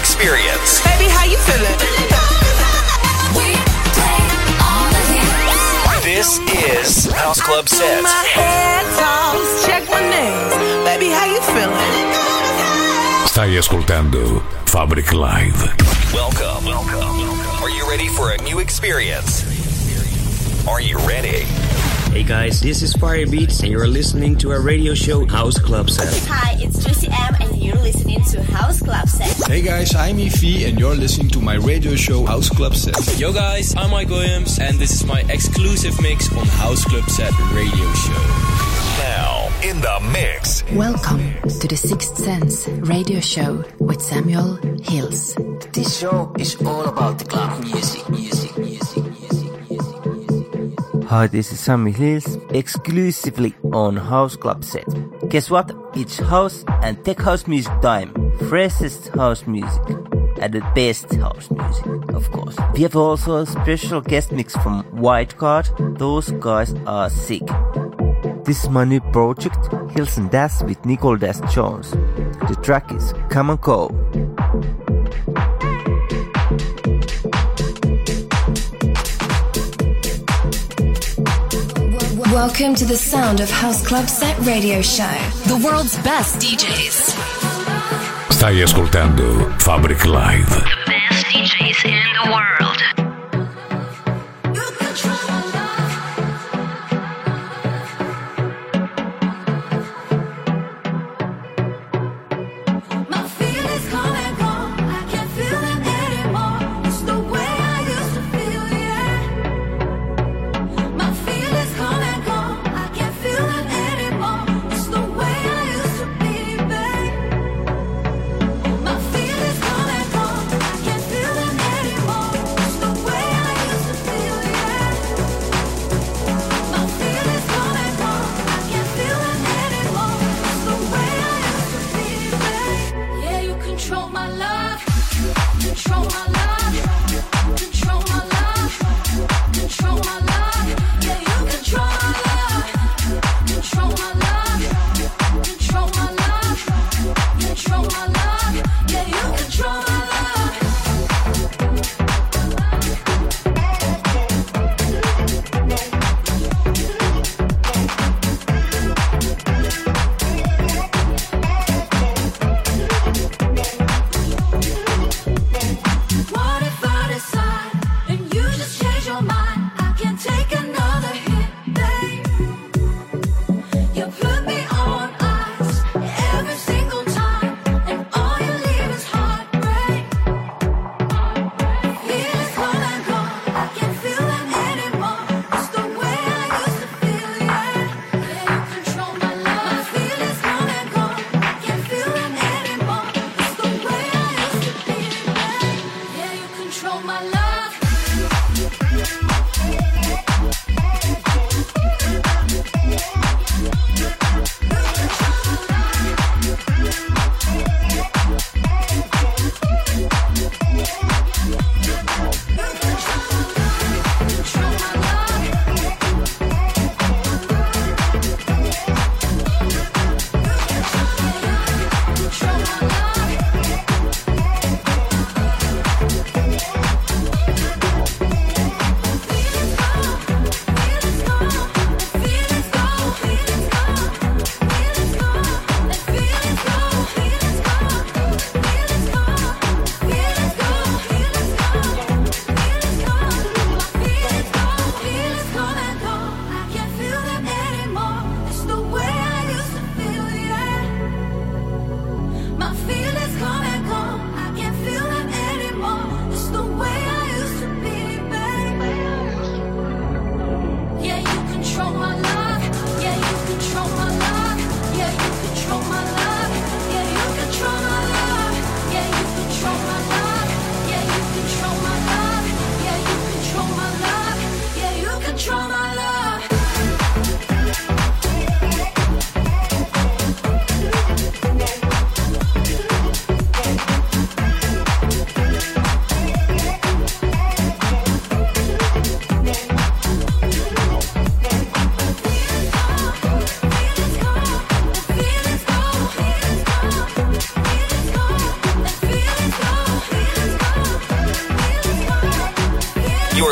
experience. Baby, how you feeling? We play all the hits. This is House Club Set. My head toss, check my nails. Baby, how you feeling? Stai ascoltando Fabric Live. Welcome. Are you ready for a new experience? Are you ready? Hey guys, this is Fire Beats and you're listening to our radio show House Club Set. Hi, it's Juicy M and you're listening to House Club Set. Hey guys, I'm Efi and you're listening to my radio show House Club Set. Yo guys, I'm Mike Williams and this is my exclusive mix on House Club Set radio show. Now, in the mix. Welcome to The Sixth Sense radio show with Samuel Hills. This show is all about the club music. Hi, this is Samuel Hills, exclusively on House Club Set. Guess what? It's house and tech house music time. Freshest house music and the best house music, of course. We have also a special guest mix from White Card. Those guys are sick. This is my new project, Hills and Dass with Nicole Dass Jones. The track is Come and Go. Welcome to the sound of House Club Set Radio Show. The world's best DJs. Stai ascoltando Fabric Live. The best DJs in the world.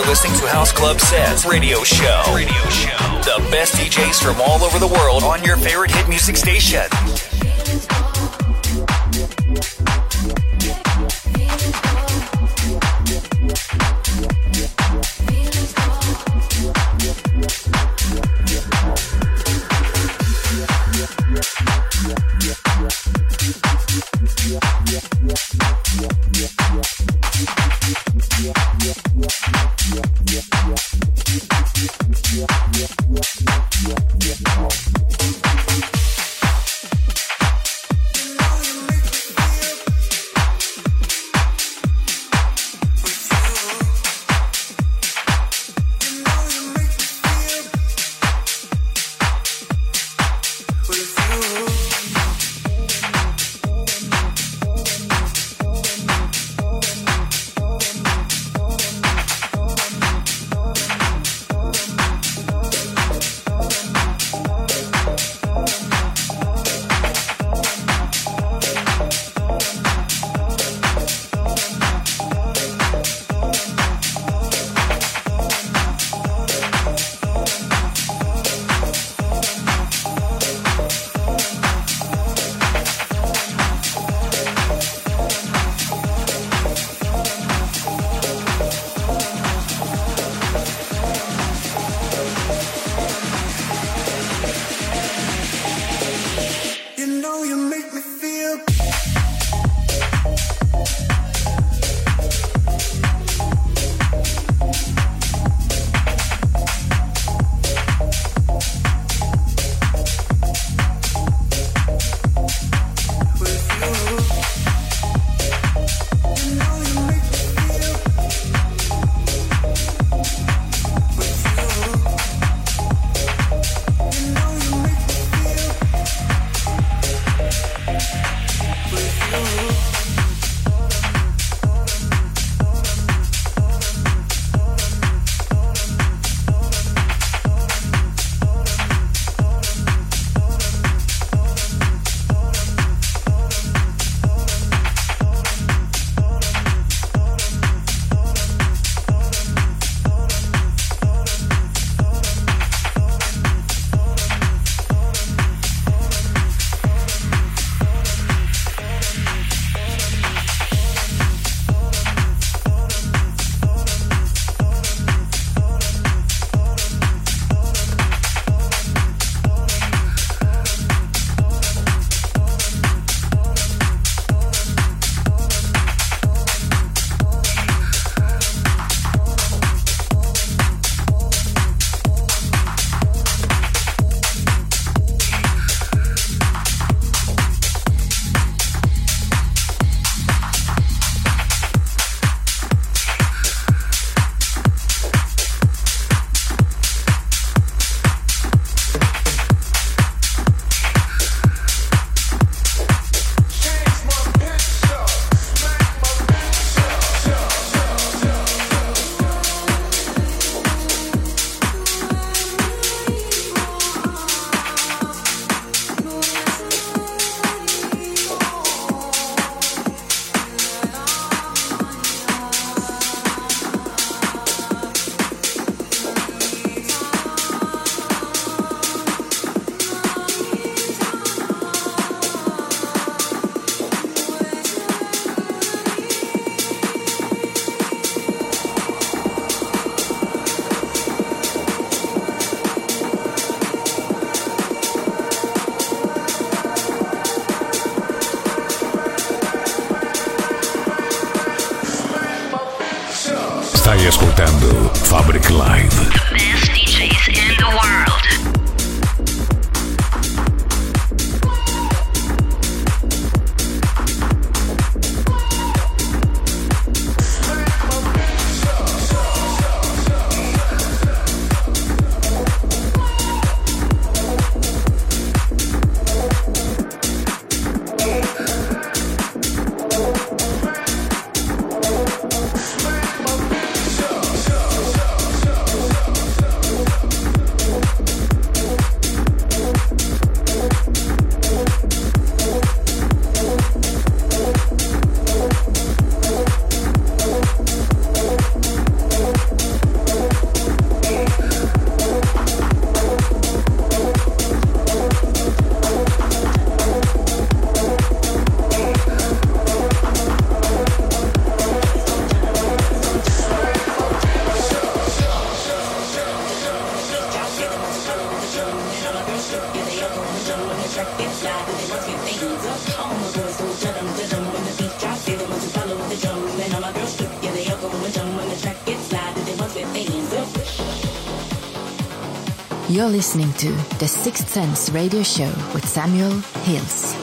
listening to House Club Set's radio show. The best DJs from all over the world on your favorite hit music station. Ascoltando Fabric Live. The best DJs in the world. You're listening to The Sixth Sense Radio Show with Samuel Hills.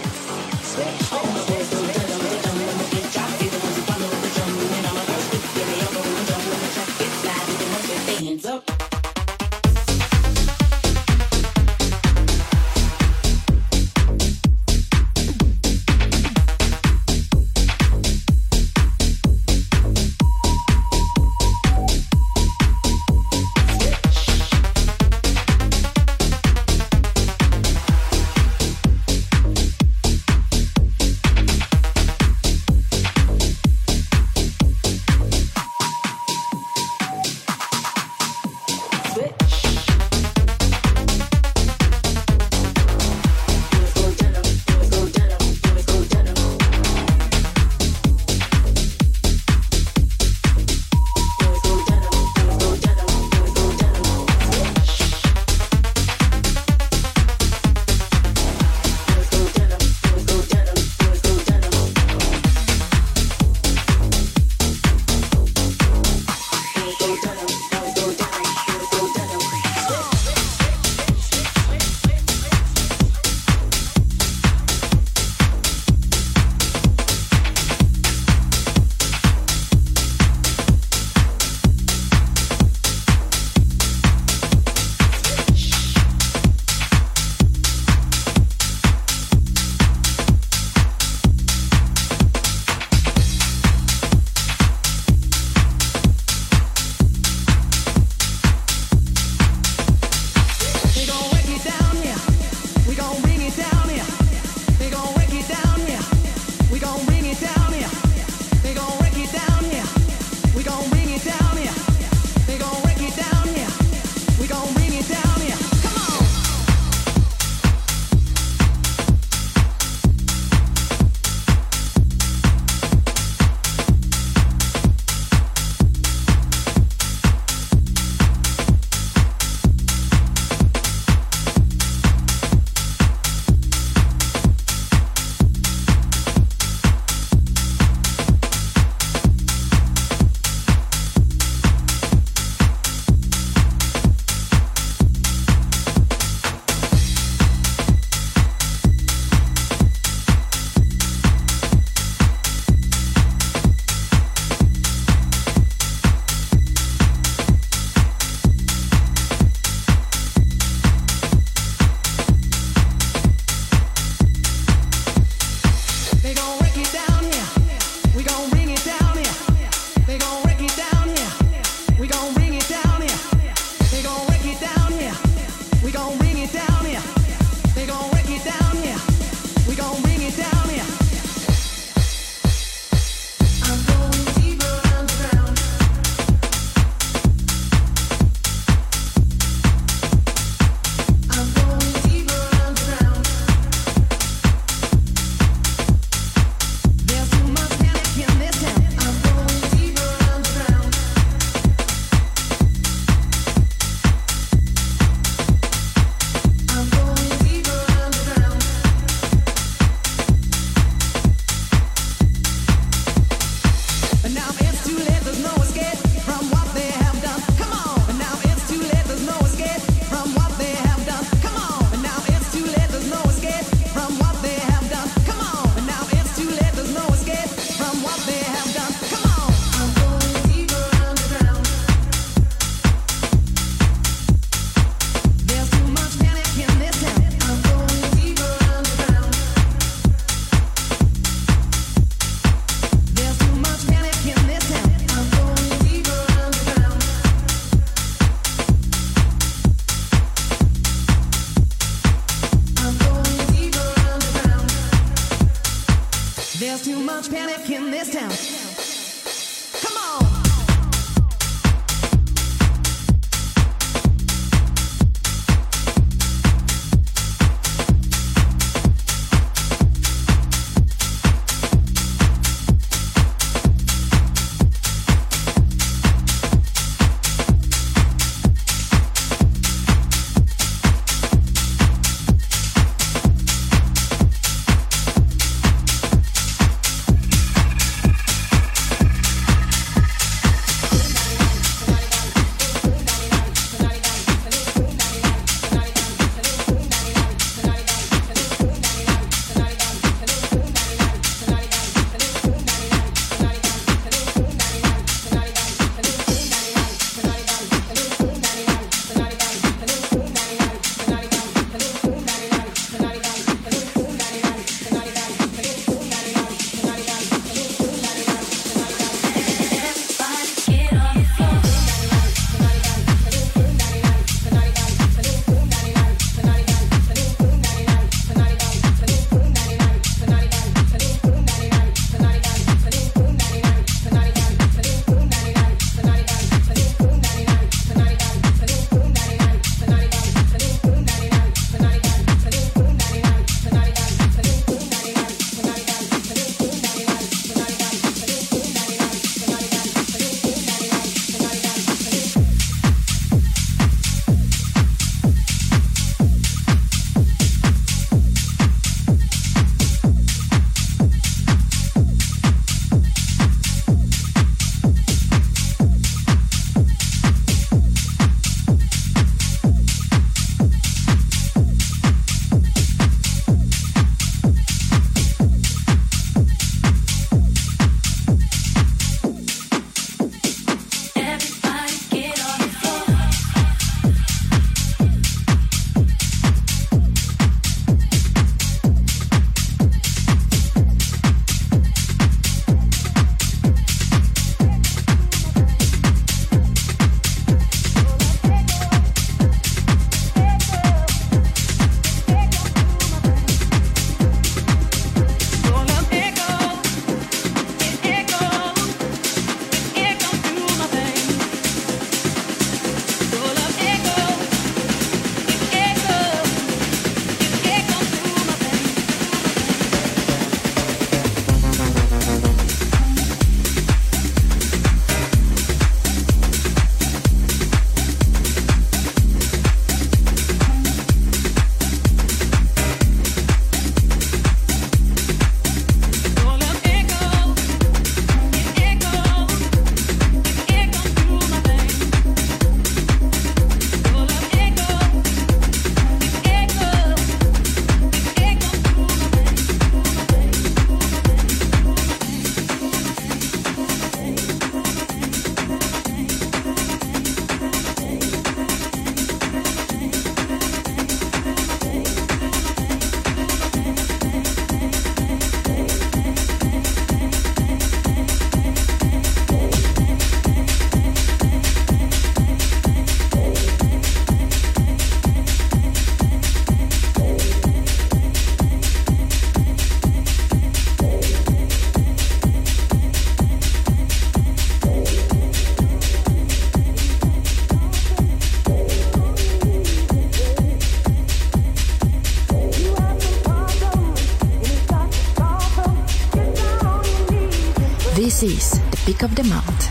This is The Peak of the Month.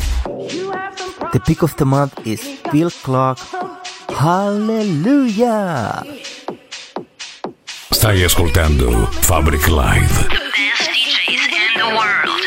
The Peak of the Month is Bill Clark. Hallelujah! Stai ascoltando Fabric Live. The best DJs in the world.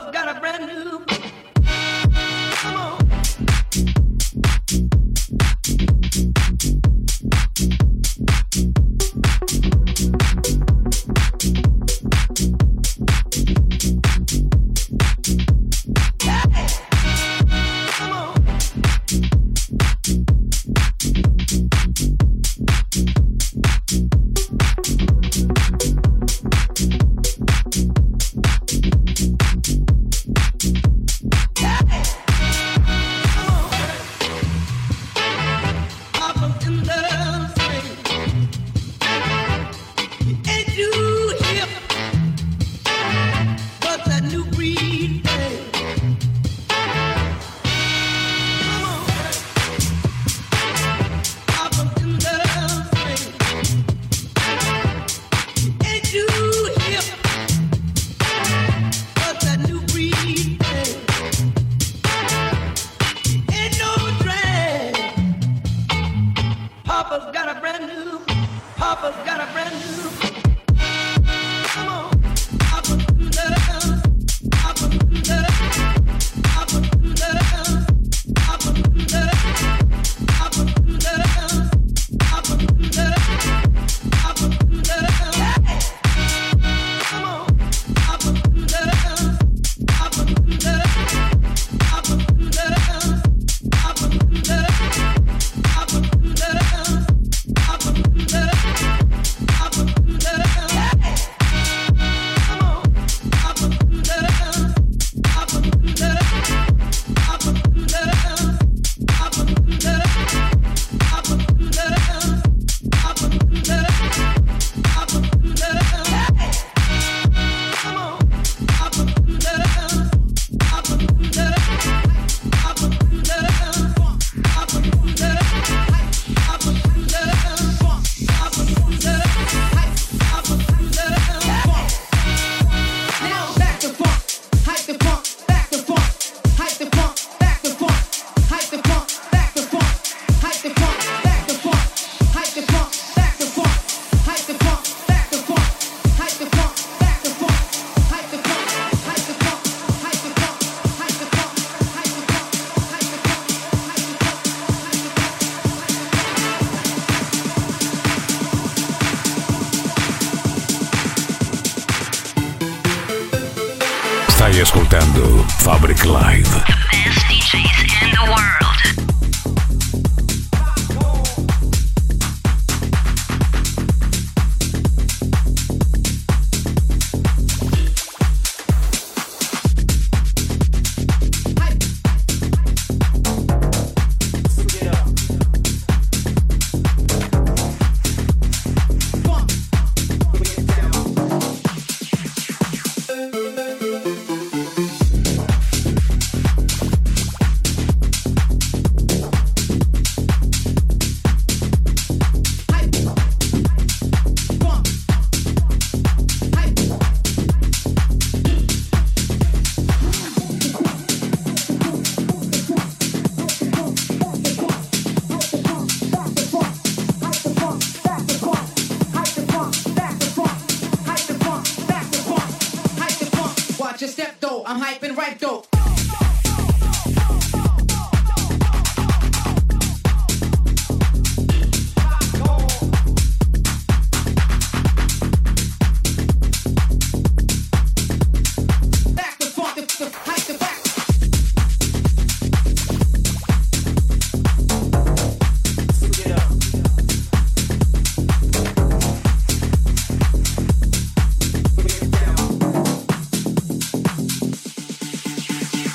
club's got a brand new. Come on. Ascoltando Fabric Live. The best DJs in the world.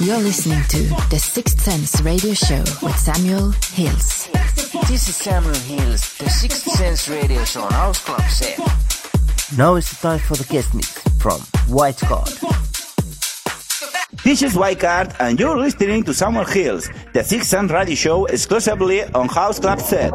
You're listening to The Sixth Sense Radio Show with Samuel Hills. This is Samuel Hills, The Sixth Sense Radio Show on House Club Set. Now it's time for the guest mix from White Card. This is White Card and you're listening to Samuel Hills, The Sixth Sense Radio Show exclusively on House Club Set.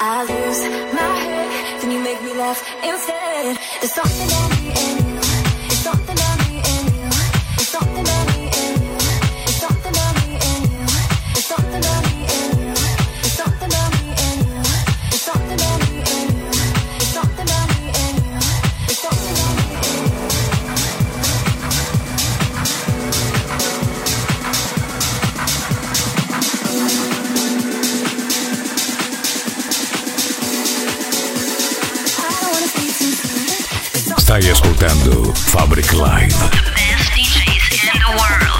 I lose my head, then you make me laugh instead. There's something about me and you. It's something about me and you. It's something about me and you. It's something about me and you. It's something about me and you. It's something about me and you. It's something about me and you. It's something about me and you. It's something about me and you. Stai ascoltando Fabric Live. The best DJs in the world.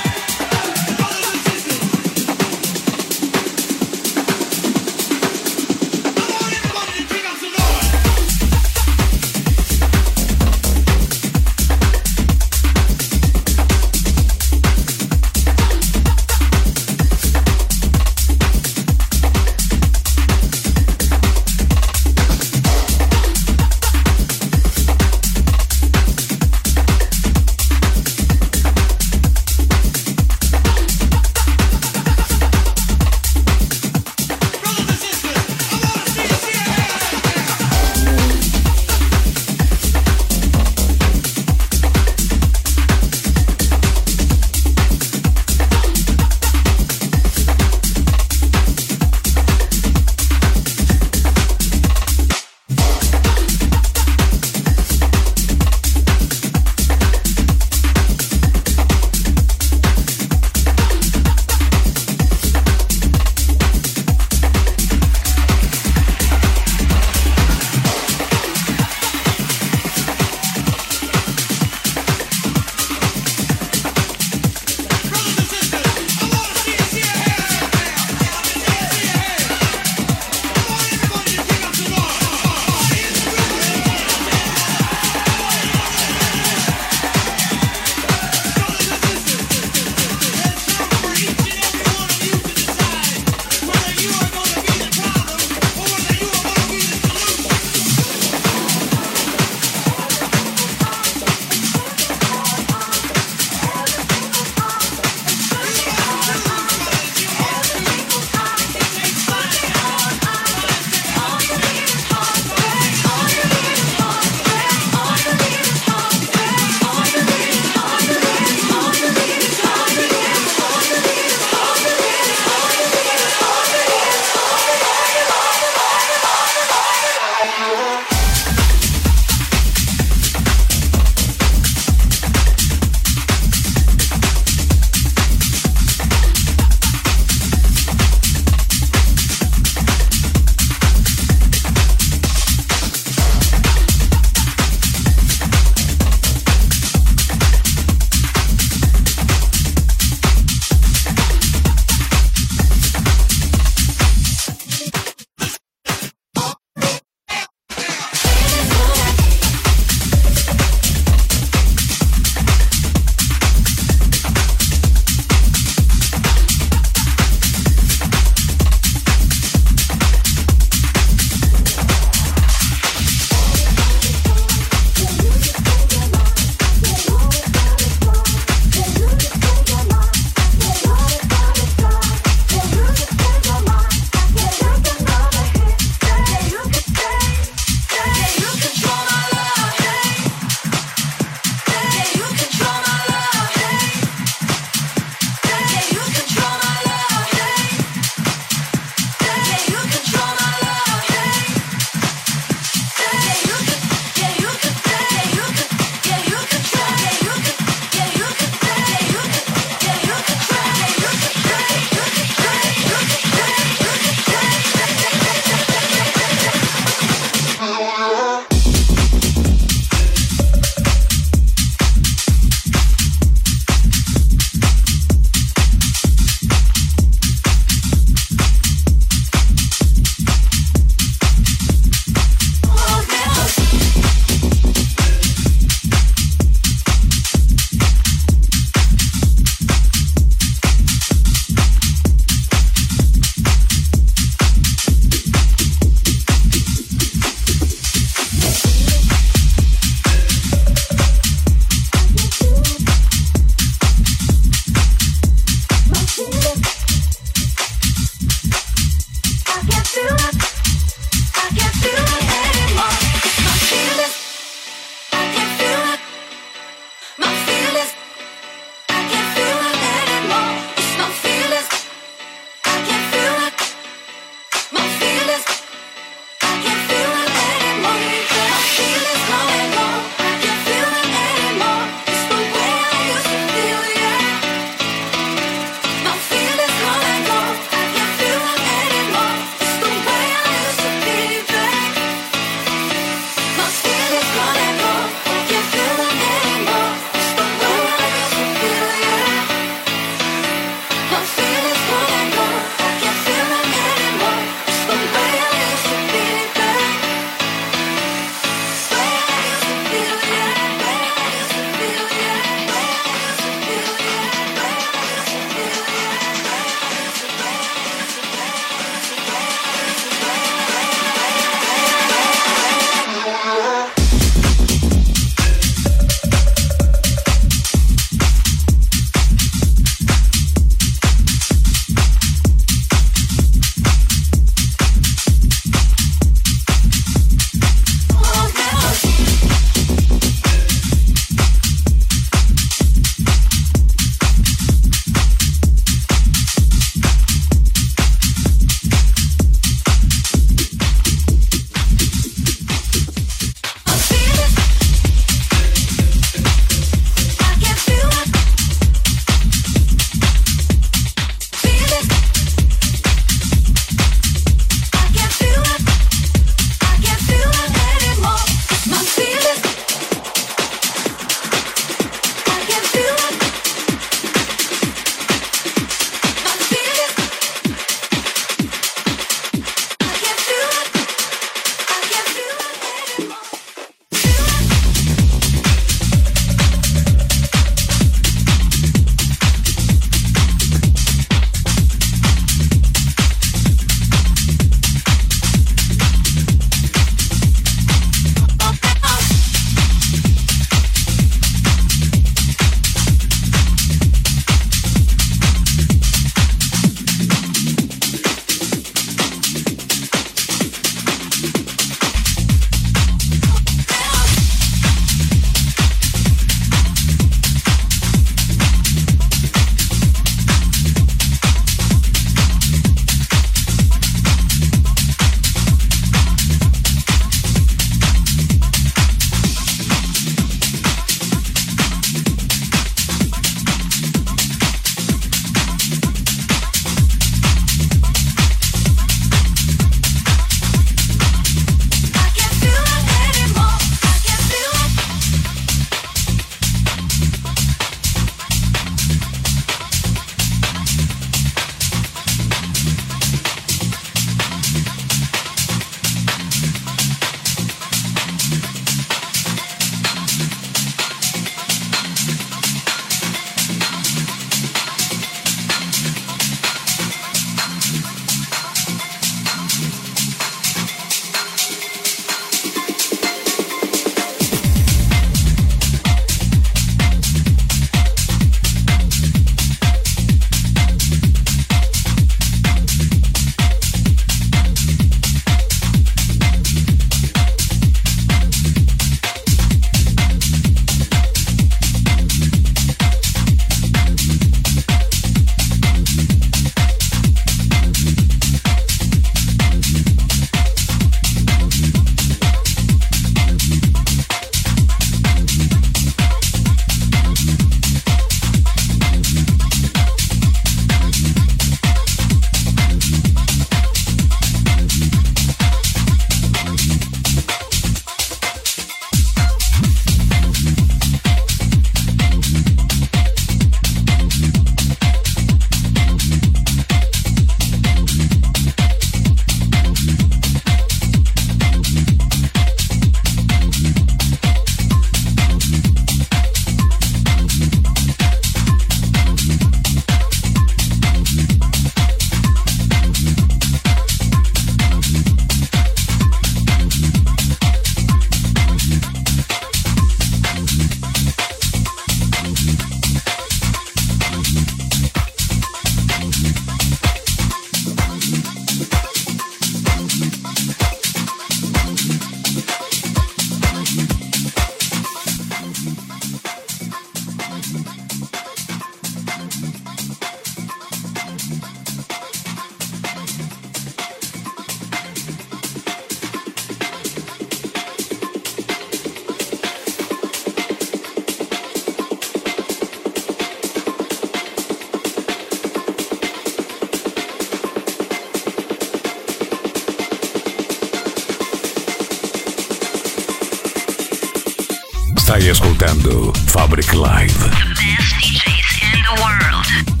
Stai ascoltando Fabric Live. The best DJs in the world.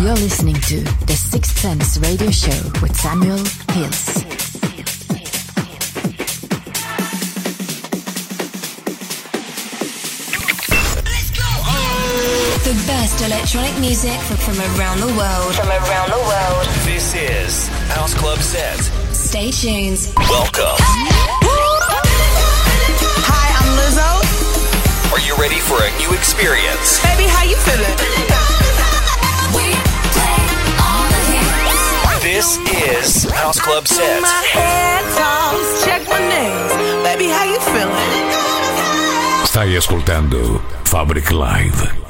You're listening to The Sixth Sense Radio Show with Samuel Hills. Let's go! Oh. The best electronic music from around the world. This is House Club Set. Stay tuned. Welcome. Hi, I'm Lizzo. Are you ready for a new experience? Baby, how you feeling? This is House Club Set. Stai ascoltando Fabric Live.